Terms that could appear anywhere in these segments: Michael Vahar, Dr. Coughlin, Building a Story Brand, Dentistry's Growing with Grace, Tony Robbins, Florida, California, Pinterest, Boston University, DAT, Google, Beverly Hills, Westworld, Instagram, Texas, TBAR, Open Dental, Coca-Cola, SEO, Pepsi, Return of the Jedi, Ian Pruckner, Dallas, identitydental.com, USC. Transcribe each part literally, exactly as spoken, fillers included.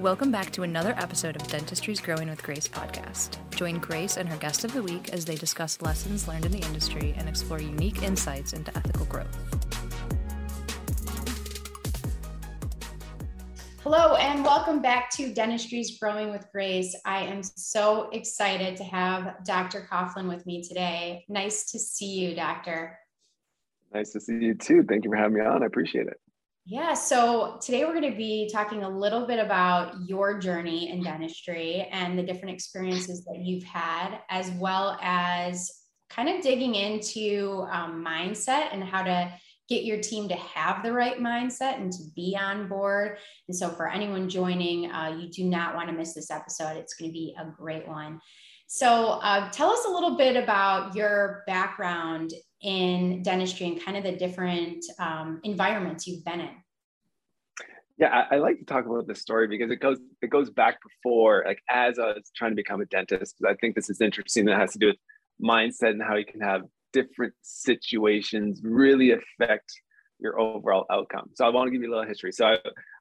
Welcome back to another episode of Dentistry's Growing with Grace podcast. Join Grace and her guest of the week as they discuss lessons learned in the industry and explore unique insights into ethical growth. Hello and welcome back to Dentistry's Growing with Grace. I am so excited to have Doctor Coughlin with me today. Nice to see you, Doctor. Nice to see you too. Thank you for having me on. I appreciate it. Yeah, so today we're going to be talking a little bit about your journey in dentistry and the different experiences that you've had, as well as kind of digging into um, mindset and how to get your team to have the right mindset and to be on board. And so for anyone joining, uh, you do not want to miss this episode. It's going to be a great one. So uh, tell us a little bit about your background in dentistry and kind of the different um, environments you've been in. Yeah, I, I like to talk about this story because it goes it goes back before, like as I was trying to become a dentist, because I think this is interesting. It has to do with mindset and how you can have different situations really affect your overall outcome. So I want to give you a little history. So I,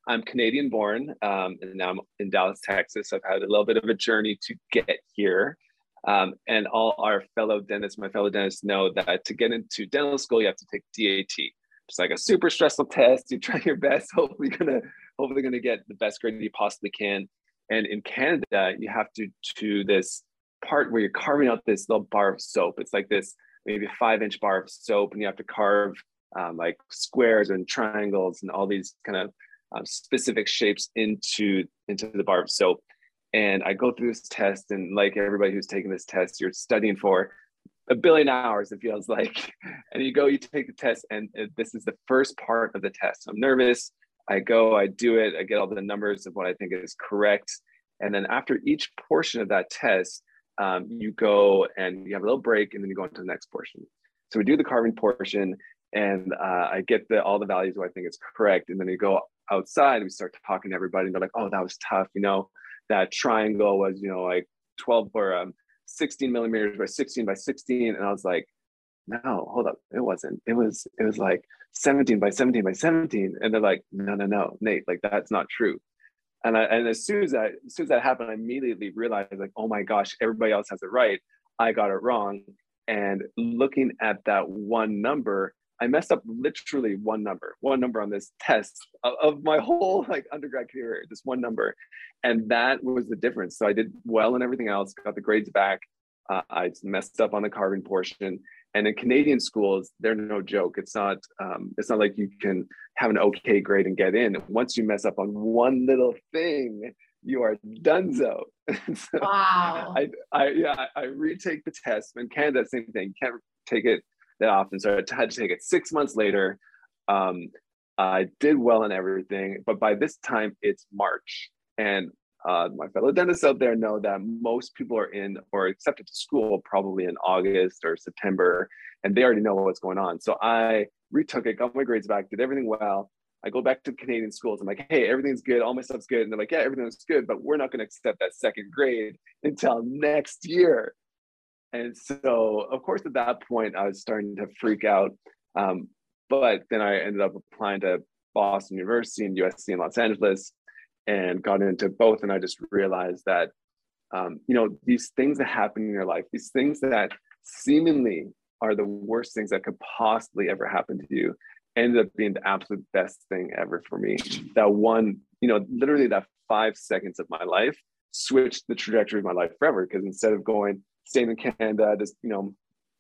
I'm Canadian born, um, and now I'm in Dallas, Texas. So I've had a little bit of a journey to get here. Um, and all our fellow dentists, my fellow dentists know that to get into dental school, you have to take D A T. It's like a super stressful test. You try your best, hopefully gonna, hopefully gonna get the best grade you possibly can. And in Canada, you have to do this part where you're carving out this little bar of soap. It's like this maybe five inch bar of soap, and you have to carve um, like squares and triangles and all these kind of um, specific shapes into, into the bar of soap. And I go through this test, and like everybody who's taking this test, you're studying for a billion hours, it feels like. And you go, you take the test, and this is the first part of the test. I'm nervous. I go, I do it. I get all the numbers of what I think is correct. And then after each portion of that test, um, you go and you have a little break, and then you go into the next portion. So we do the carving portion, and uh, I get the, all the values where I think is correct. And then we go outside, we start talking to everybody, and they're like, oh, that was tough, you know. That triangle was, you know, like twelve or um, sixteen millimeters by sixteen by sixteen. And I was like, no, hold up. It wasn't, it was, it was like seventeen by seventeen by seventeen. And they're like, no, no, no, Nate, like that's not true. And I, and as soon as that, as soon as that happened, I immediately realized like, oh my gosh, everybody else has it right. I got it wrong. And looking at that one number, I messed up literally one number, one number on this test of, of my whole like undergrad career, this one number. And that was the difference. So I did well in everything else, got the grades back. Uh, I messed up on the carving portion. And in Canadian schools, they're no joke. It's not, um, it's not like you can have an okay grade and get in. Once you mess up on one little thing, you are donezo. So wow. I, I, yeah, I retake the test. In Canada, same thing. You can't take it that often. So I had to take it six months later. Um, I did well in everything, but by this time it's March. And uh, my fellow dentists out there know that most people are in or accepted to school probably in August or September, and they already know what's going on. So I retook it, got my grades back, did everything well. I go back to the Canadian schools. I'm like, hey, everything's good. All my stuff's good. And they're like, yeah, everything's good, but we're not going to accept that second grade until next year. And so, of course, at that point, I was starting to freak out. Um, but then I ended up applying to Boston University and U S C in Los Angeles and got into both. And I just realized that, um, you know, these things that happen in your life, these things that seemingly are the worst things that could possibly ever happen to you, ended up being the absolute best thing ever for me. That one, you know, literally that five seconds of my life switched the trajectory of my life forever, because instead of going, staying in Canada, just, you know,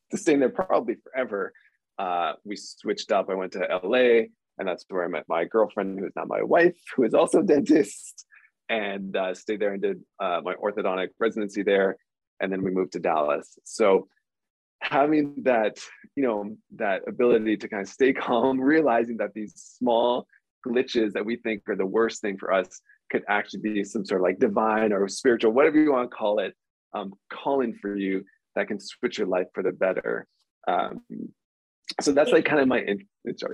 just staying there probably forever. Uh, we switched up. I went to L A, and that's where I met my girlfriend, who is now my wife, who is also a dentist, and uh, stayed there and did uh, my orthodontic residency there. And then we moved to Dallas. So having that, you know, that ability to kind of stay calm, realizing that these small glitches that we think are the worst thing for us could actually be some sort of like divine or spiritual, whatever you want to call it, Um, calling for you that can switch your life for the better. Um, so that's like kind of my intro.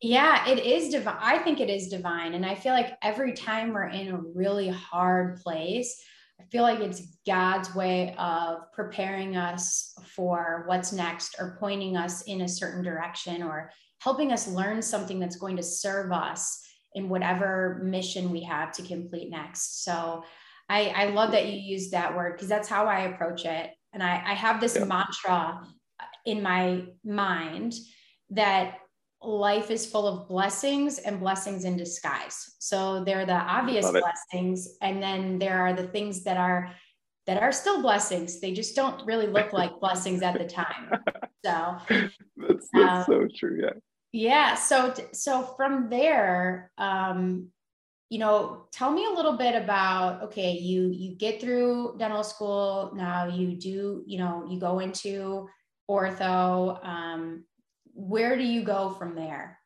Yeah, it is divine. I think it is divine. And I feel like every time we're in a really hard place, I feel like it's God's way of preparing us for what's next, or pointing us in a certain direction, or helping us learn something that's going to serve us in whatever mission we have to complete next. So I, I love that you use that word, because that's how I approach it. And I, I have this yeah. mantra in my mind that life is full of blessings and blessings in disguise. So there are the obvious Love blessings. It. And then there are the things that are, that are still blessings. They just don't really look like blessings at the time. So that's, that's um, so true. Yeah. Yeah. So, so from there, um, you know, tell me a little bit about, okay, you, you get through dental school. Now you do, you know, you go into ortho, um, where do you go from there?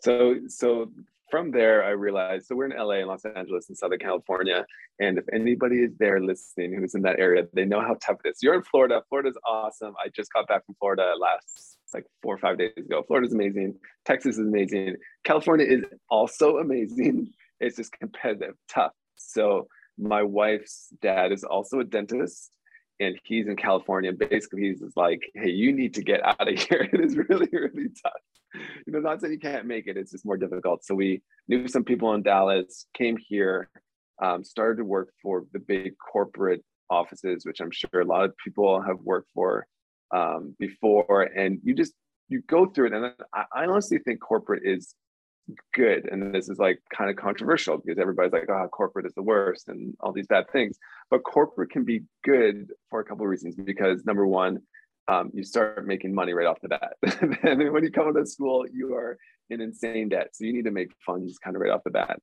So, so from there, I realized, so we're in L A, in Los Angeles, in Southern California. And if anybody is there listening who's in that area, they know how tough it is. You're in Florida. Florida's awesome. I just got back from Florida last, like four or five days ago. Florida's amazing. Texas is amazing. California is also amazing. It's just competitive, tough. So my wife's dad is also a dentist. And he's in California, and basically he's just like, hey, you need to get out of here. It is really, really tough. You know, not that you can't make it, it's just more difficult. So we knew some people in Dallas, came here, um, started to work for the big corporate offices, which I'm sure a lot of people have worked for um, before. And you just, you go through it. And I, I honestly think corporate is good. And this is like kind of controversial because everybody's like, oh, corporate is the worst and all these bad things. But corporate can be good for a couple of reasons, because number one, um, you start making money right off the bat. And then when you come out of school, you are in insane debt. So you need to make funds kind of right off the bat.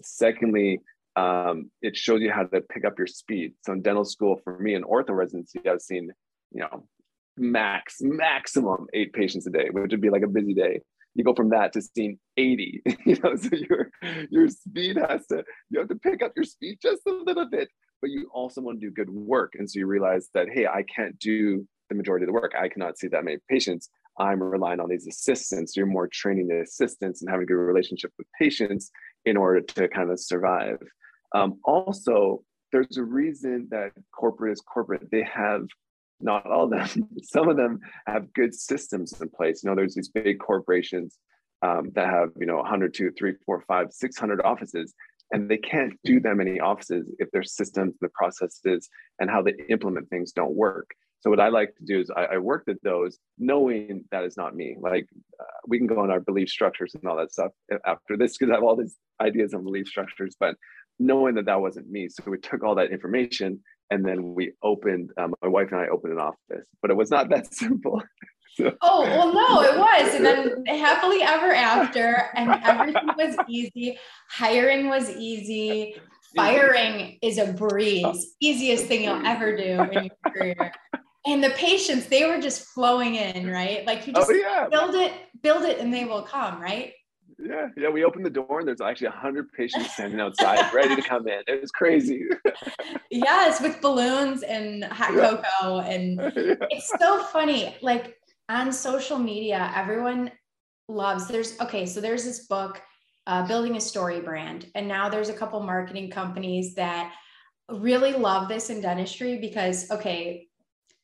Secondly, um, it shows you how to pick up your speed. So in dental school, for me, in ortho residency, I've seen, you know, max, maximum eight patients a day, which would be like a busy day. You go from that to seeing eighty, you know, so your, your speed has to, you have to pick up your speed just a little bit, but you also want to do good work. And so you realize that, hey, I can't do the majority of the work. I cannot see that many patients. I'm relying on these assistants. You're more training the assistants and having a good relationship with patients in order to kind of survive. Um, also, there's a reason that corporate is corporate. They have, not all of them, some of them have good systems in place. You know, there's these big corporations um, that have, you know, one hundred, two, three, four, five, six hundred offices, and they can't do that many offices if their systems, the processes, and how they implement things don't work. So what I like to do is I, I worked at those knowing that is not me. Like uh, we can go on our belief structures and all that stuff after this, because I have all these ideas and belief structures, but knowing that that wasn't me. So we took all that information and then we opened, um, my wife and I opened an office, but it was not that simple. So. Oh, well, no, it was. And then happily ever after, and everything was easy. Hiring was easy. Firing is a breeze. Easiest thing you'll ever do in your career. And the patients, they were just flowing in, right? Like you just oh, yeah. build it, build it, and they will come, right? Yeah, yeah. We opened the door and there's actually one hundred patients standing outside ready to come in. It was crazy. Yes, with balloons and hot yeah. cocoa. And yeah. It's so funny. Like on social media, everyone loves, there's, okay, so there's this book, uh, Building a Story Brand. And now there's a couple marketing companies that really love this in dentistry because, okay,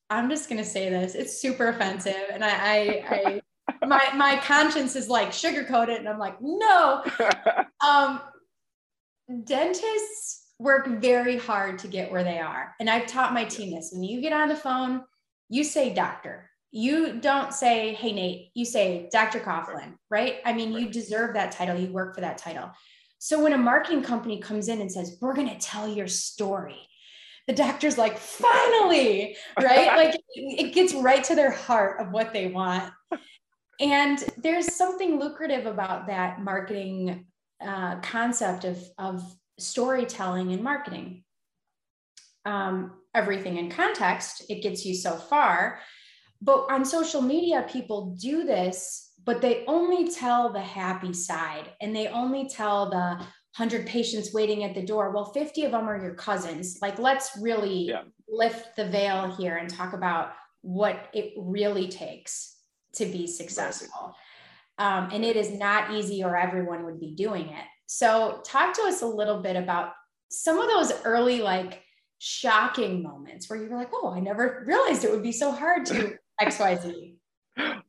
I'm just going to say this. It's super offensive. And I, I, I my my conscience is like sugarcoat it, and I'm like, no. Um, dentists work very hard to get where they are. And I've taught my team this. When you get on the phone, you say doctor. You don't say, hey, Nate. You say Doctor Coughlin, right? I mean, you deserve that title. You work for that title. So when a marketing company comes in and says, we're going to tell your story, the doctor's like, finally, right? Like it gets right to their heart of what they want. And there's something lucrative about that marketing uh, concept of, of storytelling and marketing. Um, everything in context, it gets you so far. But on social media, people do this, but they only tell the happy side, and they only tell the one hundred patients waiting at the door. Well, fifty of them are your cousins. Like, let's really yeah. lift the veil here and talk about what it really takes to be successful. Um, and it is not easy, or everyone would be doing it. So talk to us a little bit about some of those early, like shocking moments where you were like, oh, I never realized it would be so hard to X Y Z.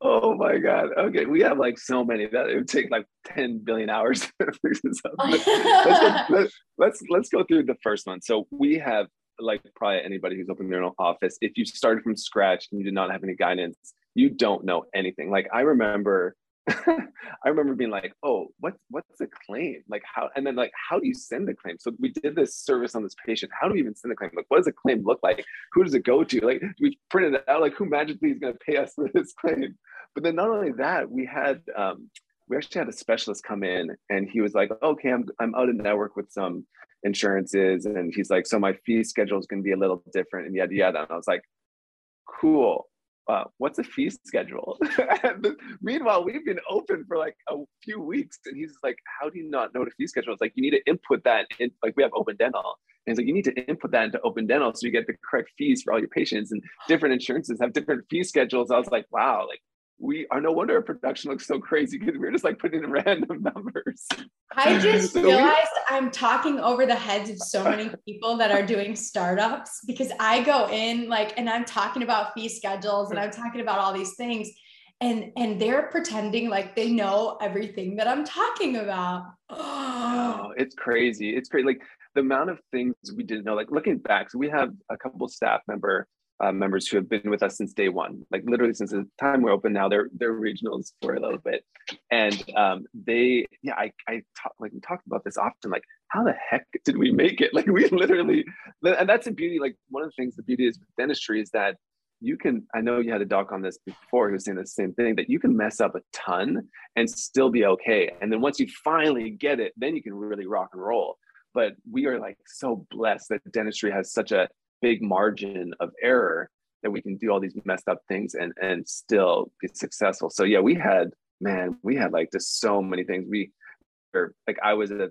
Oh my God. Okay. We have like so many that it would take like ten billion hours to fix this up. Let's, go, let's, let's, let's go through the first one. So we have, like probably anybody who's opened their own office, if you started from scratch and you did not have any guidance, you don't know anything. Like I remember, I remember being like, oh, what, what's a claim? Like how, and then like, how do you send the claim? So we did this service on this patient. How do we even send the claim? Like, what does a claim look like? Who does it go to? Like we printed it out, like who magically is going to pay us for this claim? But then not only that, we had, um, we actually had a specialist come in and he was like, okay, I'm, I'm out of network with some insurances. And he's like, so my fee schedule is going to be a little different and yada, yada. And I was like, cool. Uh, what's a fee schedule? Meanwhile, we've been open for like a few weeks. And he's like, how do you not know what a fee schedule is? Like, you need to input that in, like we have Open Dental. And he's like, you need to input that into Open Dental so you get the correct fees for all your patients, and different insurances have different fee schedules. I was like, wow, like we are no wonder our production looks so crazy because we're just like putting in random numbers. I just so realized we- I'm talking over the heads of so many people that are doing startups, because I go in like, and I'm talking about fee schedules and I'm talking about all these things, and, and they're pretending like they know everything that I'm talking about. Oh, it's crazy. It's crazy. Like the amount of things we didn't know, like looking back, so we have a couple staff member Uh, members who have been with us since day one, like literally since the time we're open now. They're they're regionals for a little bit, and um, they yeah I I talk, like we talked about this often, like how the heck did we make it? Like we literally, and that's the beauty. Like one of the things the beauty is with dentistry is that you can, I know you had a doc on this before who was saying the same thing, that you can mess up a ton and still be okay, and then once you finally get it, then you can really rock and roll. But we are like so blessed that dentistry has such a big margin of error that we can do all these messed up things and and still be successful. So yeah, we had, man, we had like just so many things. We were like, I was a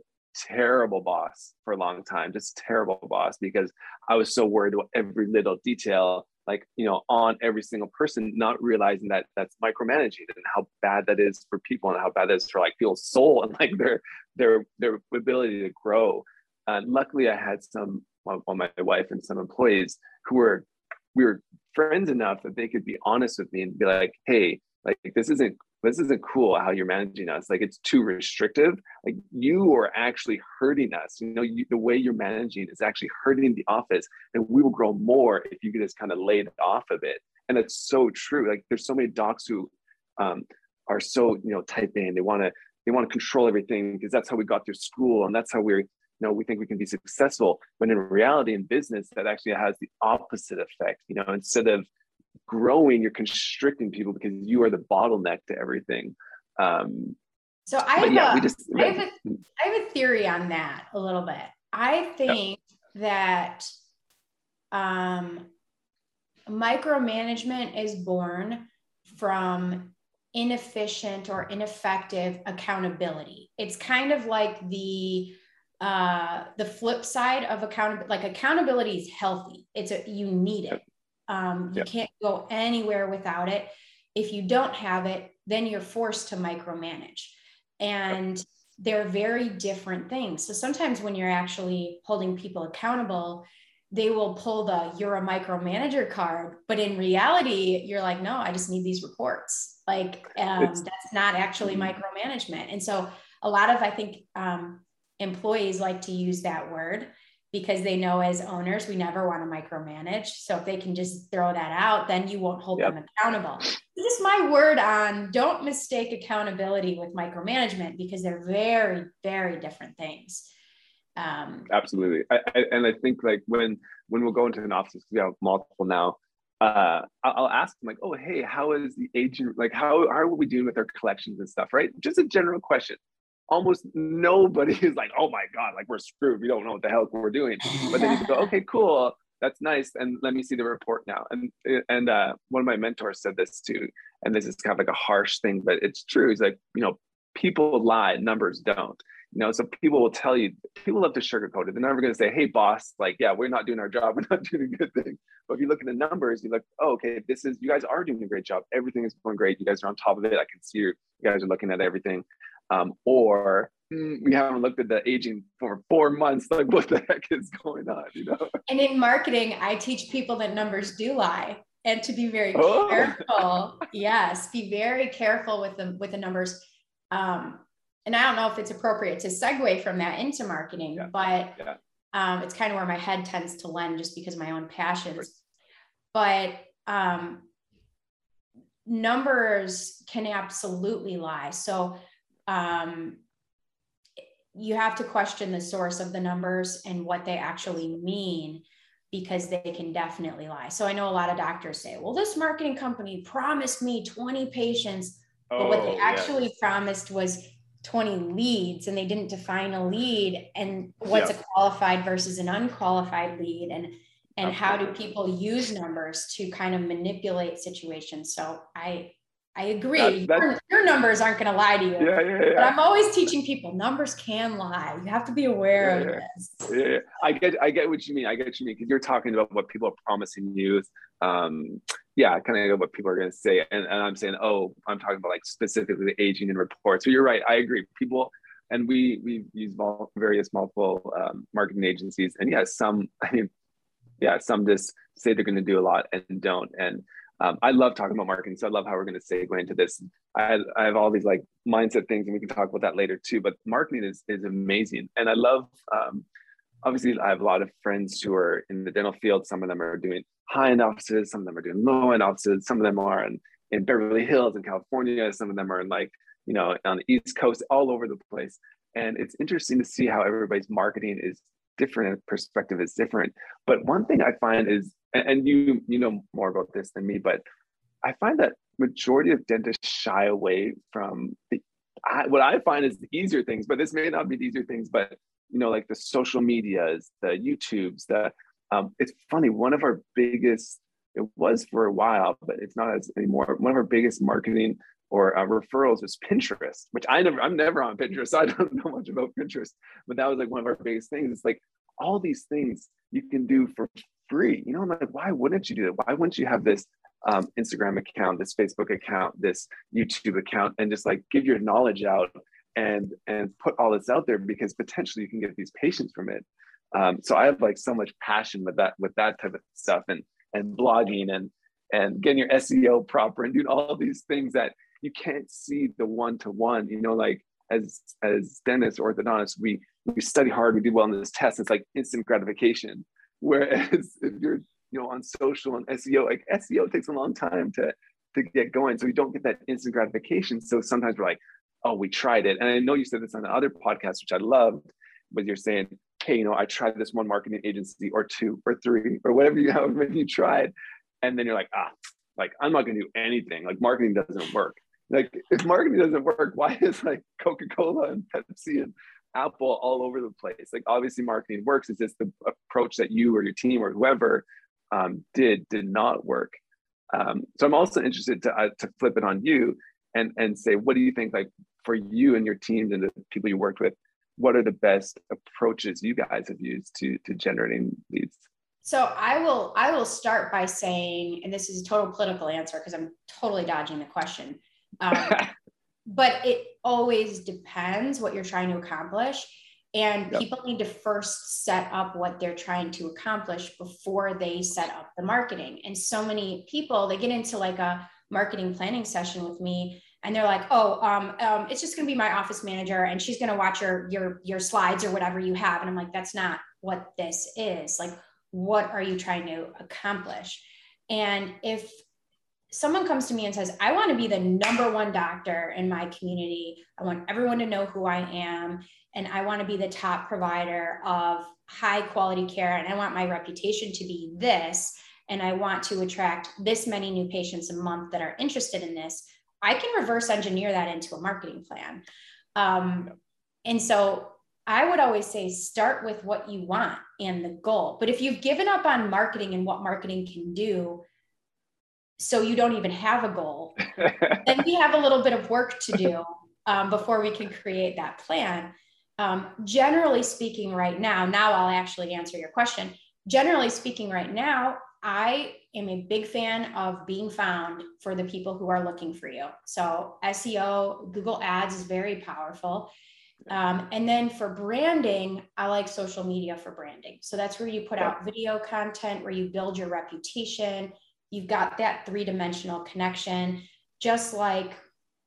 terrible boss for a long time, just terrible boss, because I was so worried about every little detail, like, you know, on every single person, not realizing that that's micromanaging and how bad that is for people and how bad that is for like people's soul and like their, their, their ability to grow. Uh, luckily I had some, well, my wife and some employees who were, we were friends enough that they could be honest with me and be like, hey, like, this isn't, this isn't cool how you're managing us. Like, it's too restrictive. Like, you are actually hurting us. You know, you, the way you're managing is actually hurting the office, and we will grow more if you can just kind of lay it off of it. And that's so true. Like, there's so many docs who um, are so, you know, type A, and they want to, they want to control everything because that's how we got through school. And that's how we're, no, we think we can be successful, when in reality in business that actually has the opposite effect. You know, instead of growing, you're constricting people because you are the bottleneck to everything. Um, so I have, yeah, a, we just, I, have a, I have a theory on that a little bit. I think yeah. that um, micromanagement is born from inefficient or ineffective accountability. It's kind of like the Uh, the flip side of accountability. Like, accountability is healthy. It's a, you need it. Um, you yeah. can't go anywhere without it. If you don't have it, then you're forced to micromanage, and they're very different things. So sometimes when you're actually holding people accountable, they will pull the, you're a micromanager card, but in reality, you're like, no, I just need these reports. Like, um, that's not actually micromanagement. And so a lot of, I think, um, employees like to use that word because they know as owners, we never want to micromanage. So if they can just throw that out, then you won't hold yep. them accountable. This is my word on, don't mistake accountability with micromanagement, because they're very, very different things. Um, Absolutely. I, I, and I think like when, when we'll go into an office, we have multiple now, uh, I'll ask them like, oh, hey, how is the agent? Like, how, how are we doing with our collections and stuff? Right. Just a general question. Almost nobody is like, oh my God, like we're screwed. We don't know what the hell we're doing. But then you go, okay, cool. That's nice. And let me see the report now. And and uh, one of my mentors said this too. And this is kind of like a harsh thing, but it's true. He's like, you know, people lie, numbers don't. You know, so people will tell you, people love to sugarcoat it. They're never going to say, hey boss, like, yeah, we're not doing our job. We're not doing a good thing. But if you look at the numbers, you look, oh, okay, this is, you guys are doing a great job. Everything is going great. You guys are on top of it. I can see you, you guys are looking at everything. Um, or mm, we haven't looked at the aging for four months. Like, what the heck is going on? You know. And in marketing, I teach people that numbers do lie, and to be very oh. careful. Yes, be very careful with the with the numbers. Um, and I don't know if it's appropriate to segue from that into marketing, yeah. but yeah. Um, it's kind of where my head tends to lend just because of my own passions. But um, numbers can absolutely lie. So um, you have to question the source of the numbers and what they actually mean, because they can definitely lie. So I know a lot of doctors say, well, this marketing company promised me twenty patients, but oh, what they actually yes. promised was twenty leads, and they didn't define a lead and what's yep. a qualified versus an unqualified lead, and and Absolutely. How do people use numbers to kind of manipulate situations. So I I agree. That's, that's, your, your numbers aren't going to lie to you. Yeah, yeah, yeah. But I'm always teaching people numbers can lie. You have to be aware yeah, of yeah. this. Yeah, yeah. I get, I get what you mean. I get what you mean. Because you're talking about what people are promising you. Um, yeah, kind of what people are going to say. And, and I'm saying, oh, I'm talking about like specifically the aging and reports. So you're right. I agree. People, and we, we use various multiple um, marketing agencies. And yeah, some, I mean, yeah, some just say they're going to do a lot and don't. And Um, I love talking about marketing, so I love how we're going to segue into this. I, I have all these like mindset things, and we can talk about that later too. But marketing is is amazing, and I love. Um, obviously, I have a lot of friends who are in the dental field. Some of them are doing high-end offices, some of them are doing low-end offices, some of them are in, in Beverly Hills in California, some of them are in like you know on the East Coast, all over the place. And it's interesting to see how everybody's marketing is different and perspective is different. But one thing I find is, and you you know more about this than me, but I find that majority of dentists shy away from the I, what I find is the easier things, but this may not be the easier things, but you know, like the social medias, the YouTubes, the um, it's funny, one of our biggest, it was for a while, but it's not as anymore, one of our biggest marketing or uh, referrals was Pinterest, which I never, I'm never on Pinterest, so I don't know much about Pinterest, but that was like one of our biggest things. It's like all these things you can do for free. You know, I'm like, why wouldn't you do that? Why wouldn't you have this um, Instagram account, this Facebook account, this YouTube account, and just like give your knowledge out and and put all this out there, because potentially you can get these patients from it. Um, so I have like so much passion with that with that type of stuff, and and blogging and and getting your S E O proper and doing all these things that you can't see the one to one. You know, like as as dentists, orthodontists, we we study hard, we do well in this test. It's like instant gratification. Whereas if you're, you know, on social and S E O, like S E O takes a long time to, to get going. So you don't get that instant gratification. So sometimes we're like, oh, we tried it. And I know you said this on the other podcast, which I loved, but you're saying, hey, you know, I tried this one marketing agency or two or three or whatever you have, maybe you tried. And then you're like, ah, like, I'm not going to do anything. Like marketing doesn't work. Like if marketing doesn't work, why is like Coca-Cola and Pepsi and Apple all over the place? Like obviously marketing works. It's just the approach that you or your team or whoever um, did did not work. Um, so I'm also interested to uh, to flip it on you and and say, what do you think, like for you and your teams and the people you worked with, what are the best approaches you guys have used to to generating leads? So I will I will start by saying, and this is a total political answer because I'm totally dodging the question. Um, But it always depends what you're trying to accomplish. And yep. people need to first set up what they're trying to accomplish before they set up the marketing. And so many people, they get into like a marketing planning session with me and they're like, oh, um, um, it's just going to be my office manager and she's going to watch your, your, your slides or whatever you have. And I'm like, that's not what this is. Like, what are you trying to accomplish? And if someone comes to me and says, I want to be the number one doctor in my community, I want everyone to know who I am, and I want to be the top provider of high quality care, and I want my reputation to be this, and I want to attract this many new patients a month that are interested in this, I can reverse engineer that into a marketing plan. Um, and so I would always say, start with what you want and the goal. But if you've given up on marketing and what marketing can do, so you don't even have a goal, then we have a little bit of work to do um, before we can create that plan. Um, generally speaking right now, now I'll actually answer your question. Generally speaking right now, I am a big fan of being found for the people who are looking for you. So S E O, Google Ads is very powerful. Um, and then for branding, I like social media for branding. So that's where you put out video content, where you build your reputation, you've got that three-dimensional connection, just like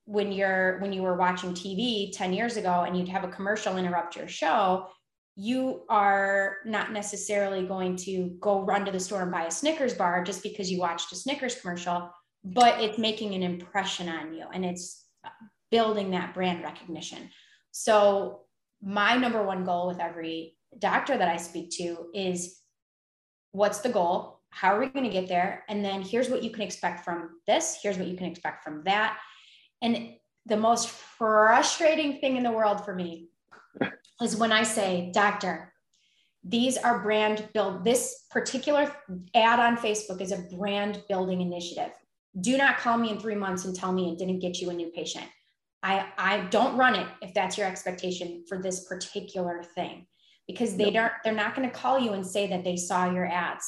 when you're, when you were watching T V ten years ago and you'd have a commercial interrupt your show, you are not necessarily going to go run to the store and buy a Snickers bar just because you watched a Snickers commercial, but it's making an impression on you and it's building that brand recognition. So my number one goal with every doctor that I speak to is, what's the goal? How are we going to get there? And then here's what you can expect from this. Here's what you can expect from that. And the most frustrating thing in the world for me is when I say, doctor, these are brand build. This particular ad on Facebook is a brand building initiative. Do not call me in three months and tell me it didn't get you a new patient. I, I don't run it if that's your expectation for this particular thing, because they don't, they're not going to call you and say that they saw your ads.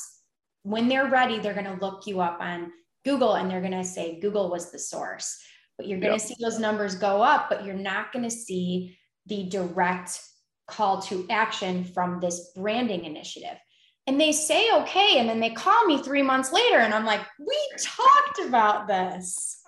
When they're ready, they're going to look you up on Google and they're going to say Google was the source. But you're going to yep. see those numbers go up, but you're not going to see the direct call to action from this branding initiative. And they say, okay. And then they call me three months later and I'm like, we talked about this.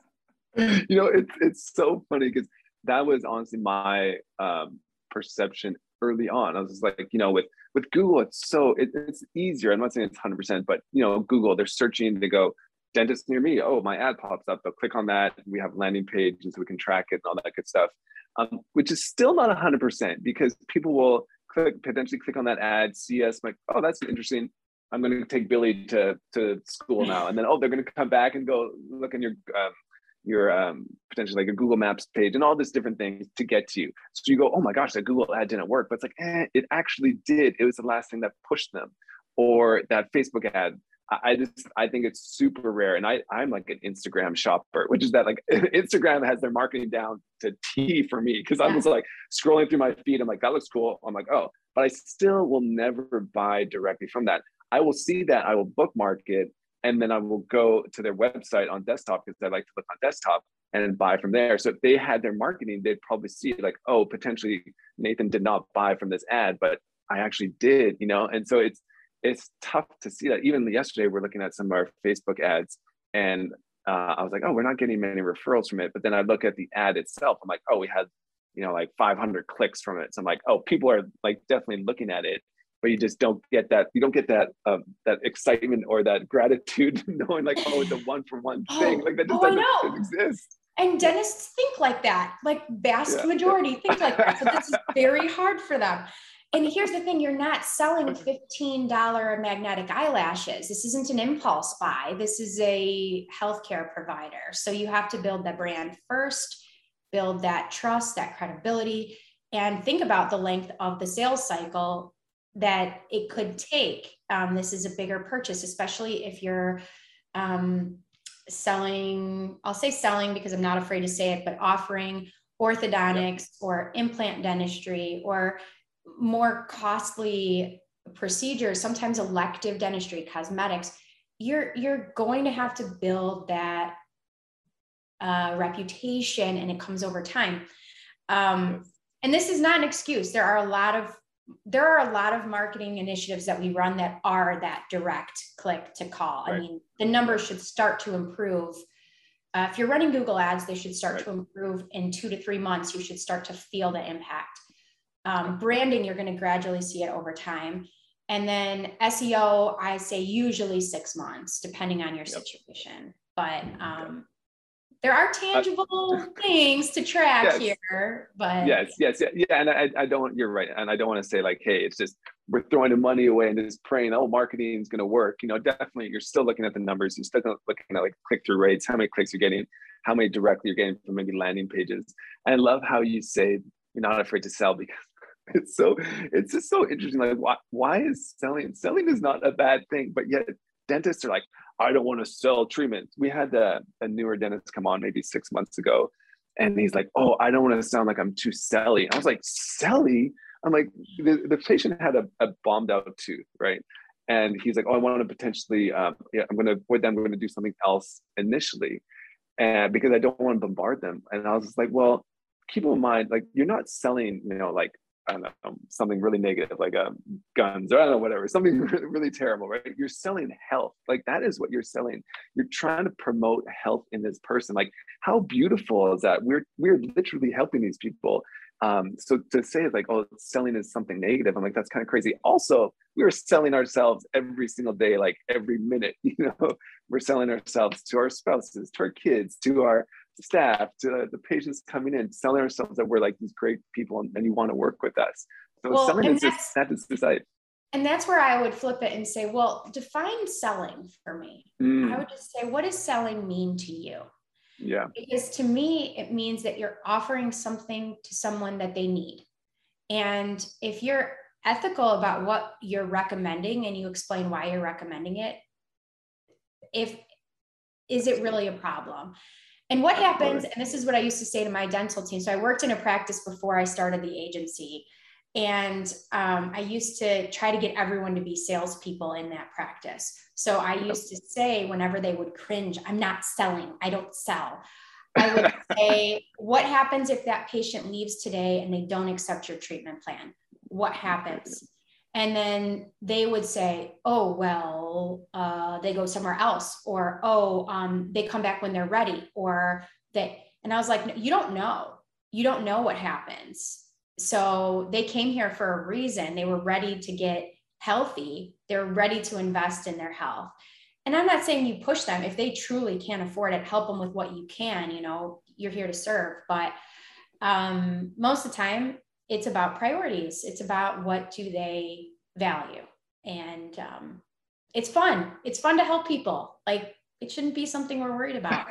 You know, it, it's so funny because that was honestly my um, perception early on. I was just like, you know, with, with Google, it's so, it, it's easier. I'm not saying it's one hundred percent, but you know, Google, they're searching, they go, dentist near me. Oh, my ad pops up. They'll click on that. We have a landing page and so we can track it and all that good stuff, um, which is still not one hundred percent because people will click, potentially click on that ad, see us like, oh, that's interesting. I'm going to take Billy to, to school now. And then, oh, they're going to come back and go look in your, um, your um, potentially like a Google Maps page and all these different things to get to you. So you go, oh my gosh, that Google ad didn't work. But it's like, eh, it actually did. It was the last thing that pushed them, or that Facebook ad. I just, I think it's super rare. And I, I'm like an Instagram shopper, which is that like Instagram has their marketing down to T for me. Cause I was like scrolling through my feed. I'm like, that looks cool. I'm like, oh, but I still will never buy directly from that. I will see that, I will bookmark it. And then I will go to their website on desktop because I like to look on desktop and buy from there. So if they had their marketing, they'd probably see like, oh, potentially Nathan did not buy from this ad, but I actually did, you know? And so it's, it's tough to see that. Even yesterday, we're looking at some of our Facebook ads and uh, I was like, oh, we're not getting many referrals from it. But then I look at the ad itself. I'm like, oh, we had, you know, like five hundred clicks from it. So I'm like, oh, people are like definitely looking at it, but you just don't get that. You don't get that, um, that excitement or that gratitude knowing like, oh, it's a one for one thing. Like that just oh, doesn't exist. And dentists think like that, like vast yeah. majority think like that. So this is very hard for them. And here's the thing, you're not selling fifteen dollars magnetic eyelashes. This isn't an impulse buy. This is a healthcare provider. So you have to build the brand first, build that trust, that credibility, and think about the length of the sales cycle that it could take. Um, this is a bigger purchase, especially if you're um, selling, I'll say selling because I'm not afraid to say it, but offering orthodontics or implant dentistry or more costly procedures, sometimes elective dentistry, cosmetics. You're you're going to have to build that uh, reputation, and it comes over time. Um, and this is not an excuse. There are a lot of there are a lot of marketing initiatives that we run that are that direct click to call. Right. I mean, the numbers should start to improve. Uh, if you're running Google ads, they should start right. to improve in two to three months. You should start to feel the impact. Um, branding, you're going to gradually see it over time. And then S E O, I say usually six months, depending on your yep. situation. But um, there are tangible uh, things to track yes. here. But yes, yes, yeah, yeah. And I, I don't, you're right. And I don't want to say like, hey, it's just, we're throwing the money away and just praying, oh, marketing is going to work. You know, definitely you're still looking at the numbers. You're still looking at like click-through rates, how many clicks you're getting, how many directly you're getting from maybe landing pages. And I love how you say you're not afraid to sell because it's so, it's just so interesting. Like why, why is selling, selling is not a bad thing, but yet dentists are like, I don't want to sell treatment. We had a, a newer dentist come on maybe six months ago. And he's like, oh, I don't want to sound like I'm too selly. I was like, selly? I'm like, the, the patient had a, a bombed out tooth, right? And he's like, oh, I want to potentially, um, yeah, I'm going to avoid them. I'm going to do something else initially. And because I don't want to bombard them. And I was just like, well, keep in mind, like, you're not selling, you know, like I don't know, something really negative, like um, guns or I don't know, whatever, something really, really terrible, right? You're selling health. Like that is what you're selling. You're trying to promote health in this person. Like how beautiful is that? We're, we're literally helping these people. Um, so to say it's like, oh, selling is something negative. I'm like, that's kind of crazy. Also, we were selling ourselves every single day, like every minute, you know, we're selling ourselves to our spouses, to our kids, to our staff, to the patients coming in, selling ourselves that we're like these great people and, and you want to work with us. So well, selling is just, that is the And that's where I would flip it and say, well, define selling for me. Mm. I would just say, what does selling mean to you? Yeah. Because to me, it means that you're offering something to someone that they need. And if you're ethical about what you're recommending and you explain why you're recommending it, if, is it really a problem? And what happens, and this is what I used to say to my dental team. So I worked in a practice before I started the agency. And um, I used to try to get everyone to be salespeople in that practice. So I used to say, whenever they would cringe, I'm not selling, I don't sell. I would say, what happens if that patient leaves today and they don't accept your treatment plan? What happens? And then they would say, oh, well, uh, they go somewhere else, or, oh, um, they come back when they're ready, or that. And I was like, no, you don't know, you don't know what happens. So they came here for a reason. They were ready to get healthy. They're ready to invest in their health. And I'm not saying you push them. If they truly can't afford it, help them with what you can, you know, you're here to serve. But um, most of the time it's about priorities. It's about what do they value? And um, it's fun. It's fun to help people. Like it shouldn't be something we're worried about.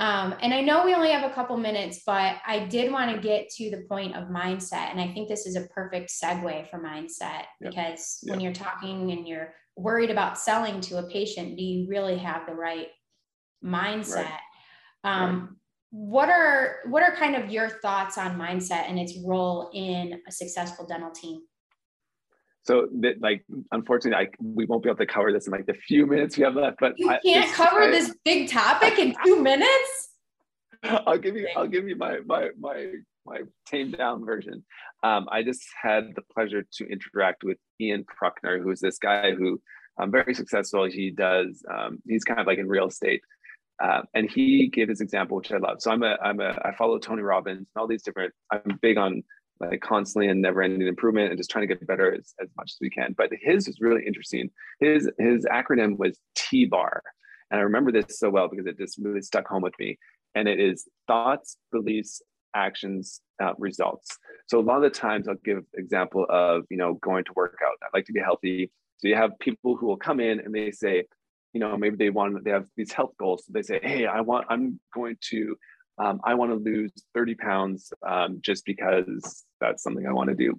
Um, and I know we only have a couple minutes, but I did want to get to the point of mindset. And I think this is a perfect segue for mindset, yep. because yep. when you're talking and you're worried about selling to a patient, do you really have the right mindset? Right. Um, right. What are, what are kind of your thoughts on mindset and its role in a successful dental team? So that, like, unfortunately, I, we won't be able to cover this in like the few minutes we have left, but you can't I, cover I, this big topic in two minutes. I'll give you, I'll give you my, my, my, my tamed down version. Um, I just had the pleasure to interact with Ian Pruckner, who's this guy who um, very successful. He does, um, he's kind of like in real estate. Uh, and he gave his example, which I love. So I'm a, I'm a, I follow Tony Robbins and all these different, I'm big on like constantly and never ending improvement and just trying to get better as, as much as we can. But his is really interesting. His, his acronym was T-B A R. And I remember this so well because it just really stuck home with me. And it is thoughts, beliefs, actions, uh, results. So a lot of the times I'll give example of, you know, going to work out. I'd like to be healthy. So you have people who will come in and they say, you know, maybe they want, they have these health goals. So they say, hey, I want, I'm going to, Um, I want to lose thirty pounds um, just because that's something I want to do.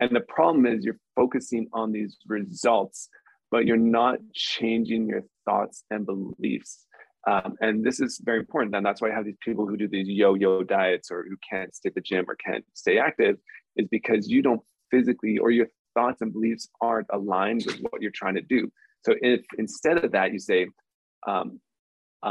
And the problem is you're focusing on these results, but you're not changing your thoughts and beliefs. Um, and this is very important. And that's why I have these people who do these yo-yo diets or who can't stay at the gym or can't stay active, is because you don't physically, or your thoughts and beliefs aren't aligned with what you're trying to do. So if instead of that, you say, um,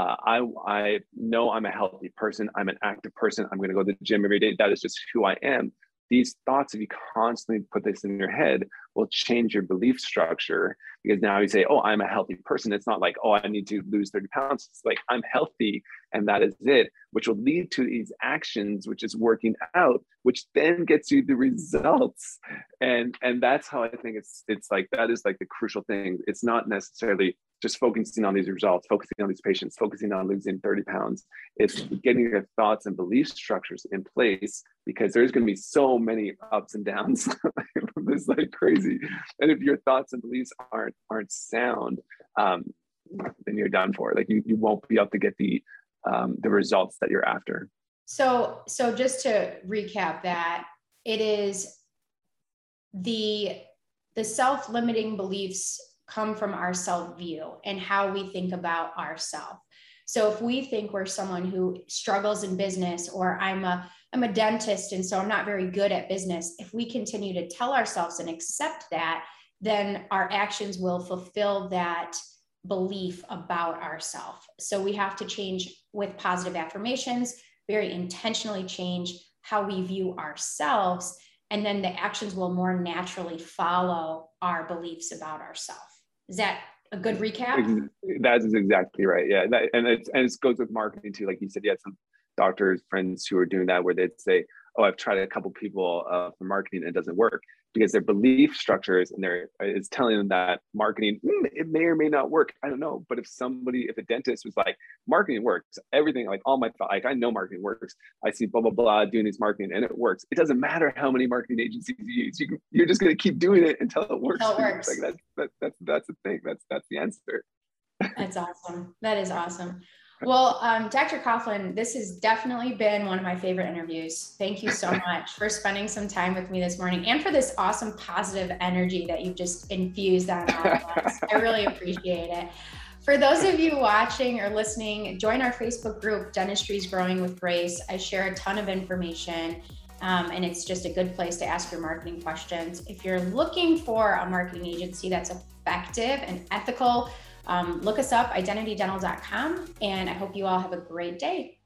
Uh, I, I know I'm a healthy person. I'm an active person. I'm going to go to the gym every day. That is just who I am. These thoughts, if you constantly put this in your head, will change your belief structure, because now you say, oh, I'm a healthy person. It's not like, oh, I need to lose thirty pounds. It's like, I'm healthy. And that is it, which will lead to these actions, which is working out, which then gets you the results. And, and that's how I think it's, it's like, that is like the crucial thing. It's not necessarily just focusing on these results, focusing on these patients, focusing on losing thirty pounds. It's getting your thoughts and belief structures in place, because there's going to be so many ups and downs. It's like crazy. And if your thoughts and beliefs aren't, aren't sound, um, then you're done for. Like you, you won't be able to get the, um, the results that you're after. So, so just to recap that, it is the, the self-limiting beliefs come from our self-view and how we think about ourselves. So if we think we're someone who struggles in business, or I'm a, I'm a dentist, and so I'm not very good at business, if we continue to tell ourselves and accept that, then our actions will fulfill that belief about ourselves. So we have to change with positive affirmations, very intentionally change how we view ourselves, and then the actions will more naturally follow our beliefs about ourselves. Is that a good recap? That is exactly right. Yeah. That, and, it's, and it goes with marketing too. Like you said, you had some doctors, friends who are doing that where they'd say, oh, I've tried a couple people uh, for marketing and it doesn't work, because their belief structures and their, it's telling them that marketing, mm, it may or may not work. I don't know. But if somebody, if a dentist was like, marketing works, everything, like all my, like I know marketing works. I see blah, blah, blah, doing these marketing and it works. It doesn't matter how many marketing agencies you use. You can, you're just going to keep doing it until it works. Until it works. Like that's, that, that's, that's the thing. That's, that's the answer. That's awesome. That is awesome. Well, um, Doctor Coughlin, this has definitely been one of my favorite interviews. Thank you so much for spending some time with me this morning and for this awesome positive energy that you've just infused on all of us. I really appreciate it. For those of you watching or listening, join our Facebook group, Dentistry's Growing with Grace. I share a ton of information, um, and it's just a good place to ask your marketing questions. If you're looking for a marketing agency that's effective and ethical, Um, look us up, identity dental dot com, and I hope you all have a great day.